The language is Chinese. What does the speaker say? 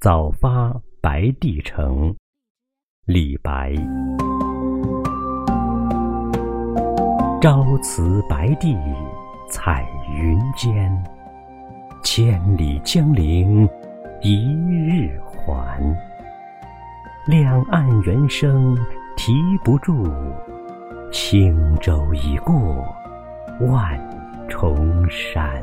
早发白帝城，李白。朝辞白帝彩云间，千里江陵一日还。两岸猿声啼不住，轻舟已过万重山。